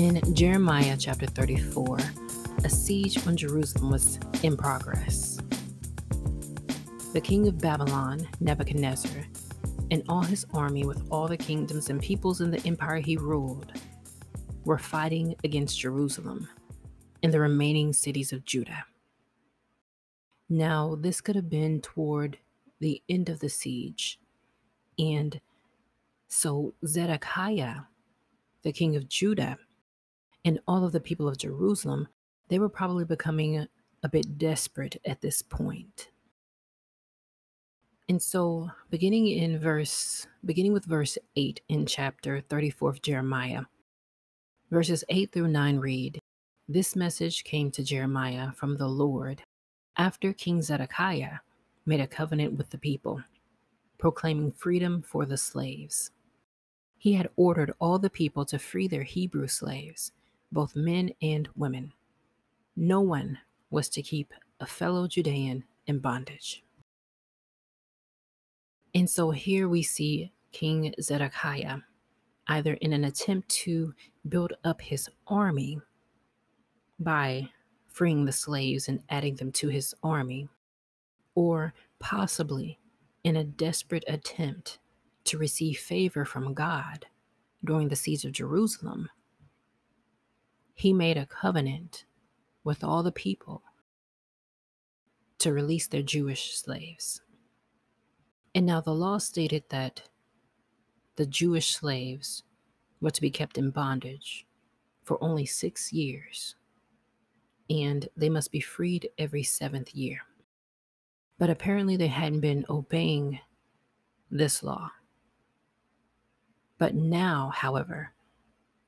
In Jeremiah chapter 34, a siege on Jerusalem was in progress. The king of Babylon, Nebuchadnezzar, and all his army with all the kingdoms and peoples in the empire he ruled, were fighting against Jerusalem and the remaining cities of Judah. Now, this could have been toward the end of the siege, and so Zedekiah, the king of Judah, and all of the people of Jerusalem, they were probably becoming a bit desperate at this point. And so, beginning with verse 8 in chapter 34 of Jeremiah, verses 8 through 9 read, "This message came to Jeremiah from the Lord after King Zedekiah made a covenant with the people, proclaiming freedom for the slaves. He had ordered all the people to free their Hebrew slaves, both men and women. No one was to keep a fellow Judean in bondage." And so here we see King Zedekiah, either in an attempt to build up his army by freeing the slaves and adding them to his army, or possibly in a desperate attempt to receive favor from God during the siege of Jerusalem, he made a covenant with all the people to release their Jewish slaves. And now the law stated that the Jewish slaves were to be kept in bondage for only 6 years, and they must be freed every 7th year. But apparently they hadn't been obeying this law. But now, however,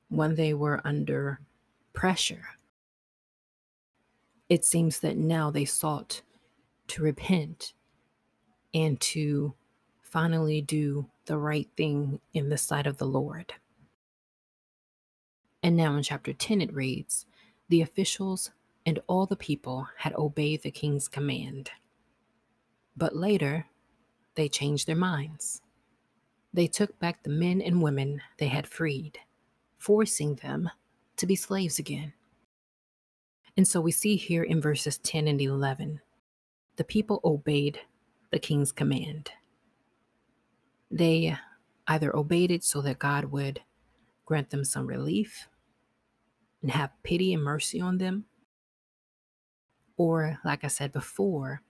when they were under pressure, it seems that now they sought to repent and to finally do the right thing in the sight of the Lord. And now in chapter 10 it reads, "The officials and all the people had obeyed the king's command, but later they changed their minds. They took back the men and women they had freed, forcing them to be slaves again." And so we see here in verses 10 and 11, the people obeyed the king's command. They either obeyed it so that God would grant them some relief and have pity and mercy on them, or, like I said before,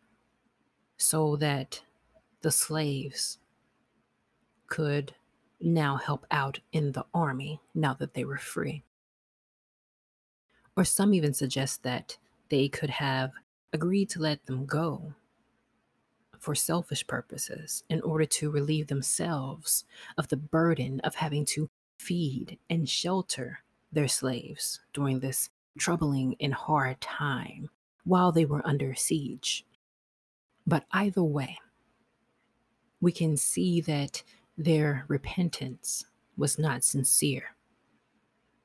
so that the slaves could now help out in the army now that they were free. Or some even suggest that they could have agreed to let them go for selfish purposes in order to relieve themselves of the burden of having to feed and shelter their slaves during this troubling and hard time while they were under siege. But either way, we can see that their repentance was not sincere,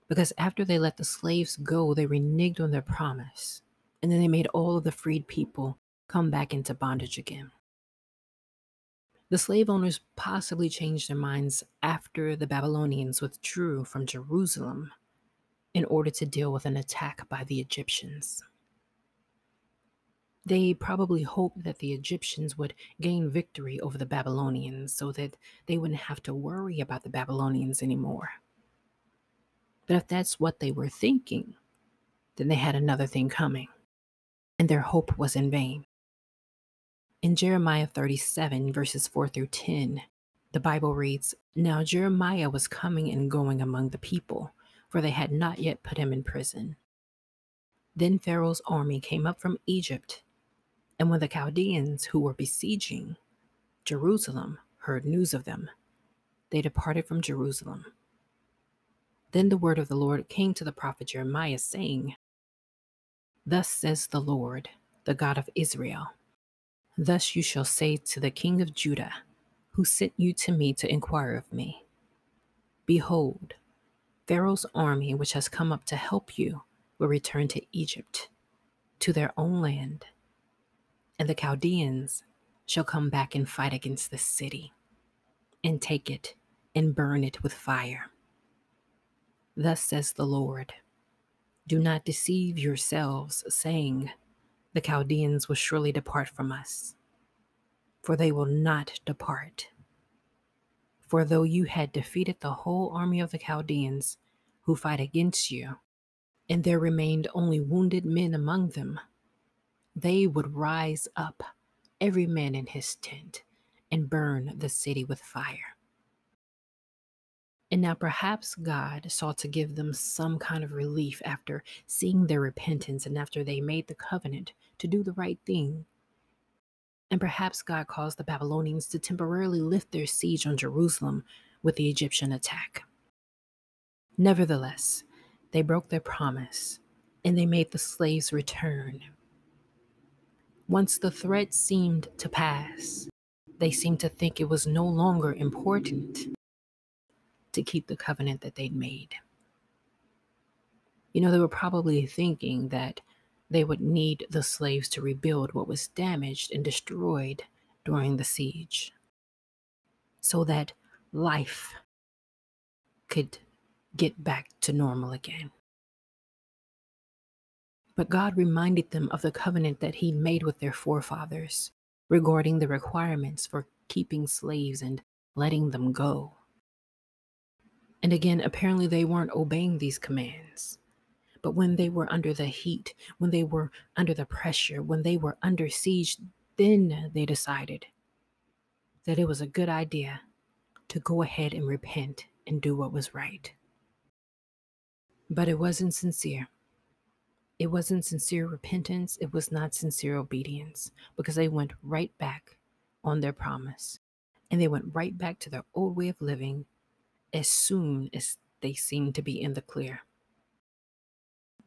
because after they let the slaves go, they reneged on their promise, and then they made all of the freed people come back into bondage again. The slave owners possibly changed their minds after the Babylonians withdrew from Jerusalem in order to deal with an attack by the Egyptians. They probably hoped that the Egyptians would gain victory over the Babylonians so that they wouldn't have to worry about the Babylonians anymore. But if that's what they were thinking, then they had another thing coming, and their hope was in vain. In Jeremiah 37, verses 4 through 10, the Bible reads, "Now Jeremiah was coming and going among the people, for they had not yet put him in prison. Then Pharaoh's army came up from Egypt, and when the Chaldeans who were besieging Jerusalem heard news of them, they departed from Jerusalem. Then the word of the Lord came to the prophet Jeremiah, saying, 'Thus says the Lord, the God of Israel, thus you shall say to the king of Judah, who sent you to me to inquire of me, behold, Pharaoh's army which has come up to help you will return to Egypt, to their own land, and the Chaldeans shall come back and fight against the city, and take it and burn it with fire. Thus says the Lord, do not deceive yourselves, saying, the Chaldeans will surely depart from us, for they will not depart. For though you had defeated the whole army of the Chaldeans who fight against you, and there remained only wounded men among them, they would rise up, every man in his tent, and burn the city with fire. And now perhaps God sought to give them some kind of relief after seeing their repentance and after they made the covenant to do the right thing. And perhaps God caused the Babylonians to temporarily lift their siege on Jerusalem with the Egyptian attack. Nevertheless, they broke their promise, and they made the slaves return. Once the threat seemed to pass, they seemed to think it was no longer important to keep the covenant that they'd made. You know, they were probably thinking that they would need the slaves to rebuild what was damaged and destroyed during the siege, so that life could get back to normal again. But God reminded them of the covenant that He made with their forefathers regarding the requirements for keeping slaves and letting them go. And again, apparently they weren't obeying these commands. But when they were under the heat, when they were under the pressure, when they were under siege, then they decided that it was a good idea to go ahead and repent and do what was right. But it wasn't sincere. It wasn't sincere repentance. It was not sincere obedience, because they went right back on their promise, and they went right back to their old way of living as soon as they seemed to be in the clear.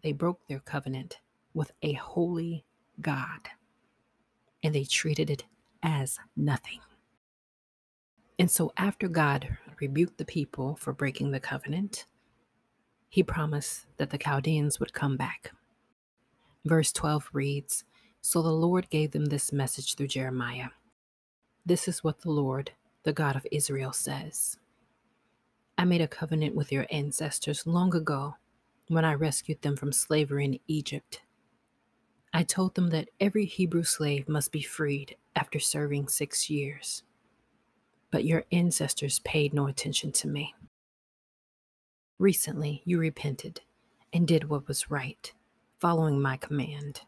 They broke their covenant with a holy God, and they treated it as nothing. And so after God rebuked the people for breaking the covenant, He promised that the Chaldeans would come back. Verse 12 reads, so the Lord gave them this message through Jeremiah. This is what the Lord, the God of Israel, says. I made a covenant with your ancestors long ago when I rescued them from slavery in Egypt. I told them that every Hebrew slave must be freed after serving 6 years. But your ancestors paid no attention to me. Recently, you repented and did what was right, following my command.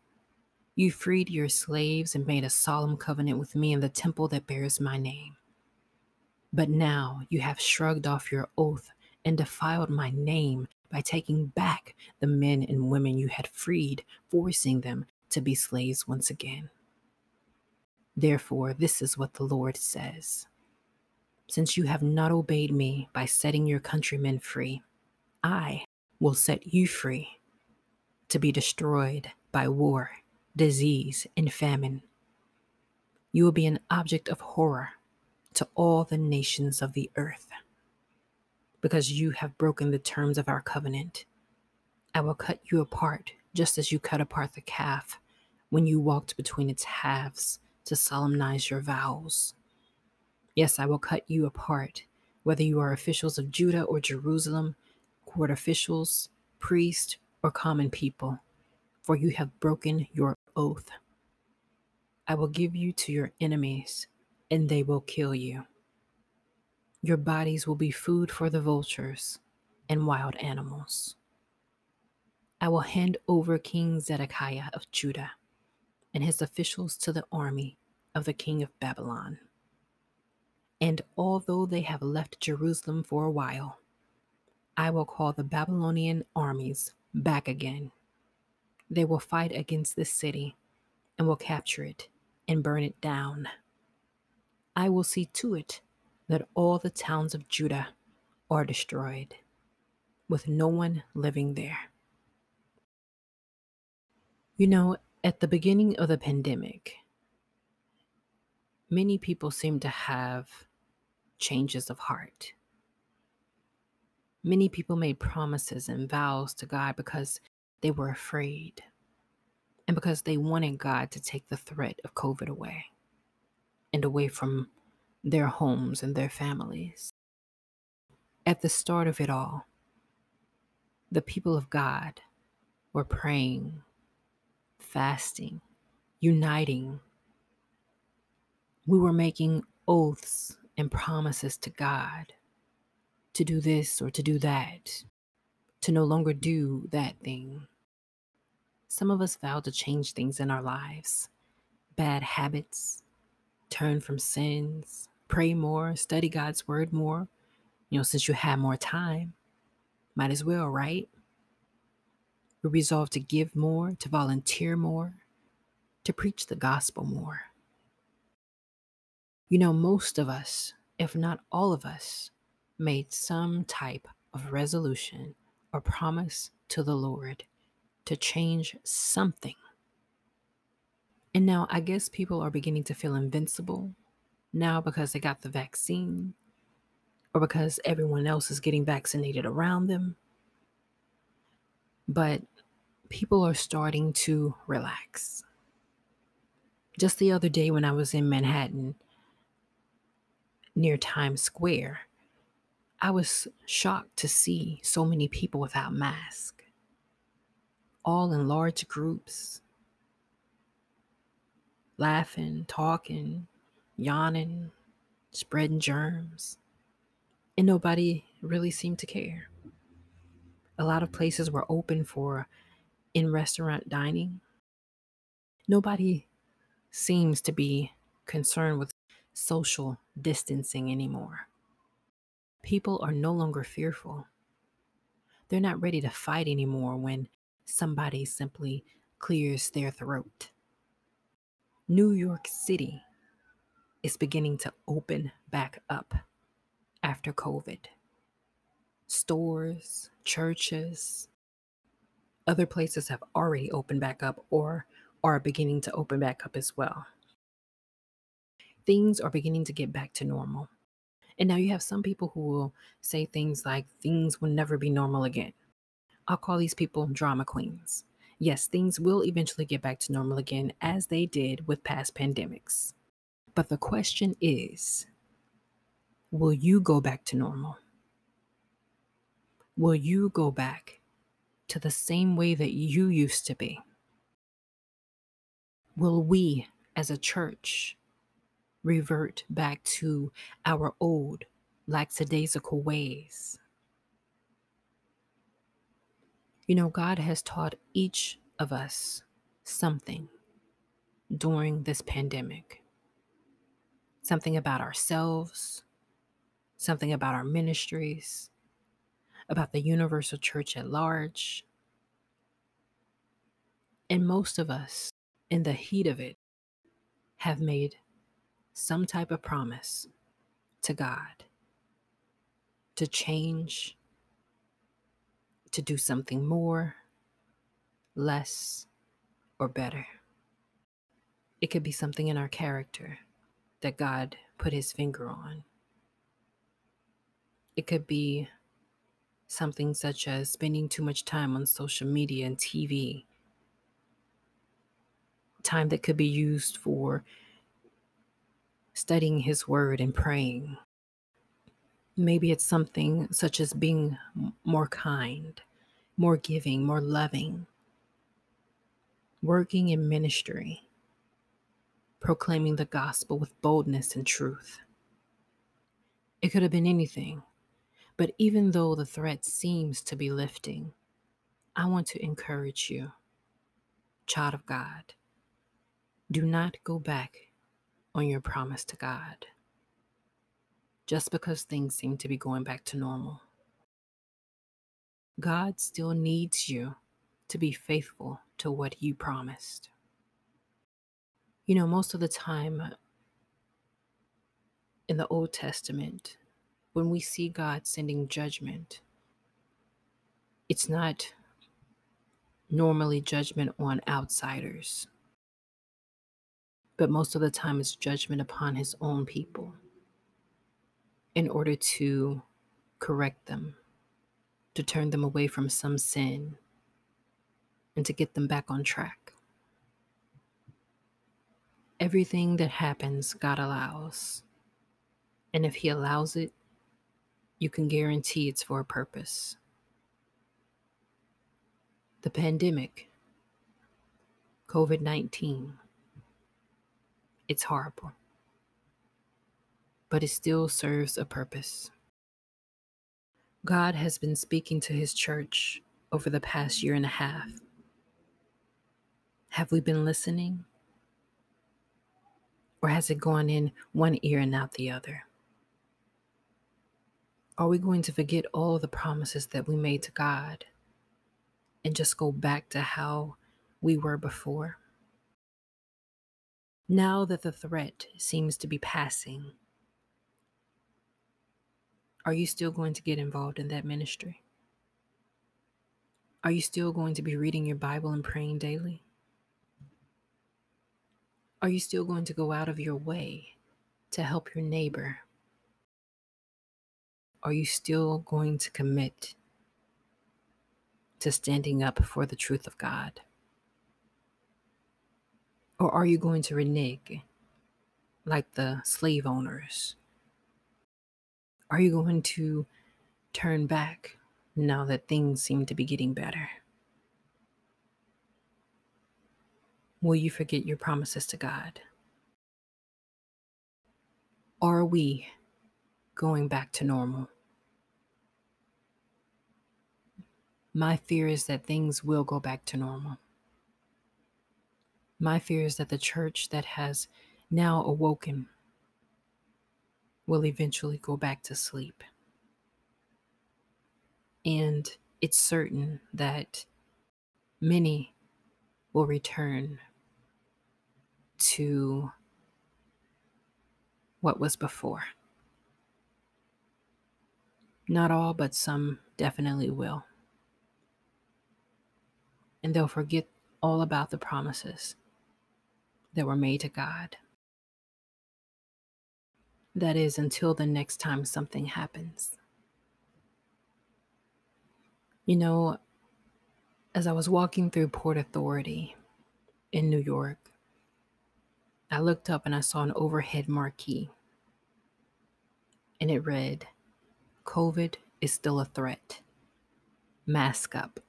You freed your slaves and made a solemn covenant with me in the temple that bears my name. But now you have shrugged off your oath and defiled my name by taking back the men and women you had freed, forcing them to be slaves once again. Therefore, this is what the Lord says. Since you have not obeyed me by setting your countrymen free, I will set you free to be destroyed by war, disease, and famine. You will be an object of horror to all the nations of the earth. Because you have broken the terms of our covenant, I will cut you apart just as you cut apart the calf when you walked between its halves to solemnize your vows. Yes, I will cut you apart, whether you are officials of Judah or Jerusalem, court officials, priests, or common people, for you have broken your oath. I will give you to your enemies, and they will kill you. Your bodies will be food for the vultures and wild animals. I will hand over King Zedekiah of Judah and his officials to the army of the king of Babylon. And although they have left Jerusalem for a while, I will call the Babylonian armies back again. They will fight against this city and will capture it and burn it down. I will see to it that all the towns of Judah are destroyed, with no one living there. You know, at the beginning of the pandemic, many people seemed to have changes of heart. Many people made promises and vows to God because they were afraid and because they wanted God to take the threat of COVID away and away from their homes and their families. At the start of it all, the people of God were praying, fasting, uniting. We were making oaths and promises to God to do this or to do that, to no longer do that thing. Some of us vowed to change things in our lives, bad habits, turn from sins, pray more, study God's word more. You know, since you had more time, might as well, right? We resolved to give more, to volunteer more, to preach the gospel more. You know, most of us, if not all of us, made some type of resolution or promise to the Lord to change something. And now I guess people are beginning to feel invincible now because they got the vaccine or because everyone else is getting vaccinated around them. But people are starting to relax. Just the other day when I was in Manhattan near Times Square, I was shocked to see so many people without masks, all in large groups, laughing, talking, yawning, spreading germs, and nobody really seemed to care. A lot of places were open for in-restaurant dining. Nobody seems to be concerned with social distancing anymore. People are no longer fearful. They're not ready to fight anymore when somebody simply clears their throat. New York City is beginning to open back up after COVID. Stores, churches, other places have already opened back up or are beginning to open back up as well. Things are beginning to get back to normal. And now you have some people who will say things like, things will never be normal again. I'll call these people drama queens. Yes, things will eventually get back to normal again, as they did with past pandemics. But the question is, will you go back to normal? Will you go back to the same way that you used to be? Will we, as a church, revert back to our old, lackadaisical ways? You know, God has taught each of us something during this pandemic. Something about ourselves, something about our ministries, about the universal church at large. And most of us, in the heat of it, have made some type of promise to God to change, to do something more, less, or better. It could be something in our character that God put his finger on. It could be something such as spending too much time on social media and TV. Time that could be used for studying his word and praying. Maybe it's something such as being more kind, more giving, more loving, working in ministry, proclaiming the gospel with boldness and truth. It could have been anything, but even though the threat seems to be lifting, I want to encourage you, child of God, do not go back on your promise to God just because things seem to be going back to normal. God still needs you to be faithful to what you promised. You know, most of the time in the Old Testament, when we see God sending judgment, it's not normally judgment on outsiders, but most of the time it's judgment upon his own people in order to correct them, to turn them away from some sin, and to get them back on track. Everything that happens, God allows. And if he allows it, you can guarantee it's for a purpose. The pandemic, COVID-19, it's horrible, but it still serves a purpose. God has been speaking to his church over the past year and a half. Have we been listening? Or has it gone in one ear and out the other? Are we going to forget all the promises that we made to God and just go back to how we were before? Now that the threat seems to be passing, are you still going to get involved in that ministry? Are you still going to be reading your Bible and praying daily? Are you still going to go out of your way to help your neighbor? Are you still going to commit to standing up for the truth of God? Or are you going to renege like the slave owners? Are you going to turn back now that things seem to be getting better? Will you forget your promises to God? Are we going back to normal? My fear is that things will go back to normal. My fear is that the church that has now awoken will eventually go back to sleep. And it's certain that many will return to what was before. Not all, but some definitely will. And they'll forget all about the promises that were made to God. That is, until the next time something happens. You know, as I was walking through Port Authority in New York, I looked up and I saw an overhead marquee. And it read, "COVID is still a threat. Mask up."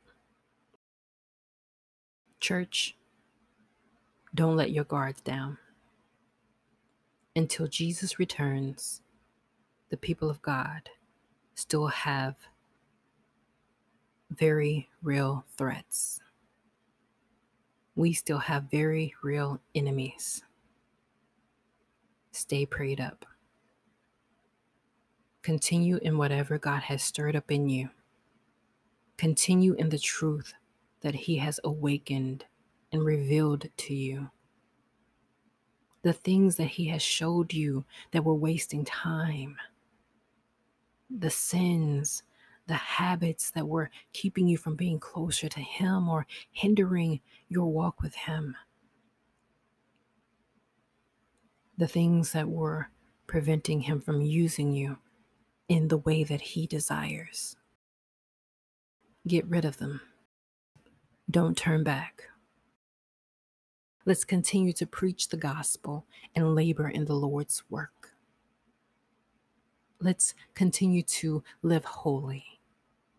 Church, don't let your guards down. Until Jesus returns, the people of God still have very real threats. We still have very real enemies. Stay prayed up. Continue in whatever God has stirred up in you. Continue in the truth that he has awakened and revealed to you. The things that he has showed you that were wasting time. The sins, the habits that were keeping you from being closer to him or hindering your walk with him. The things that were preventing him from using you in the way that he desires. Get rid of them. Don't turn back. Let's continue to preach the gospel and labor in the Lord's work. Let's continue to live holy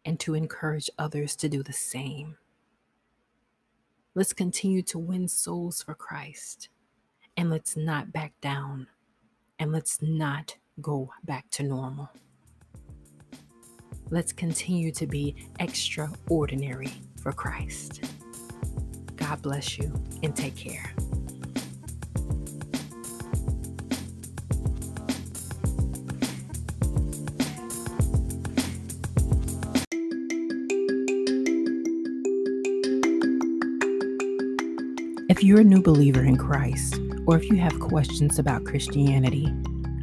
and to encourage others to do the same. Let's continue to win souls for Christ, and let's not back down, and let's not go back to normal. Let's continue to be extraordinary for Christ. God bless you and take care. If you're a new believer in Christ, or if you have questions about Christianity,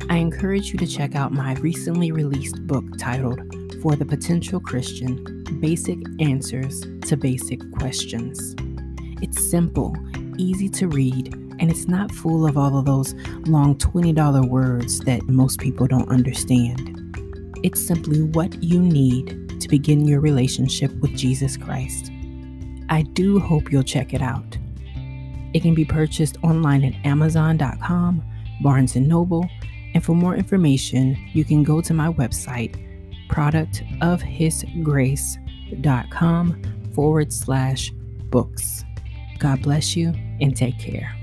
I encourage you to check out my recently released book titled For the Potential Christian: Basic Answers to Basic Questions. It's simple, easy to read, and it's not full of all of those long $20 words that most people don't understand. It's simply what you need to begin your relationship with Jesus Christ. I do hope you'll check it out. It can be purchased online at Amazon.com, Barnes & Noble, and for more information, you can go to my website, productofhisgrace.com. /books. God bless you and take care.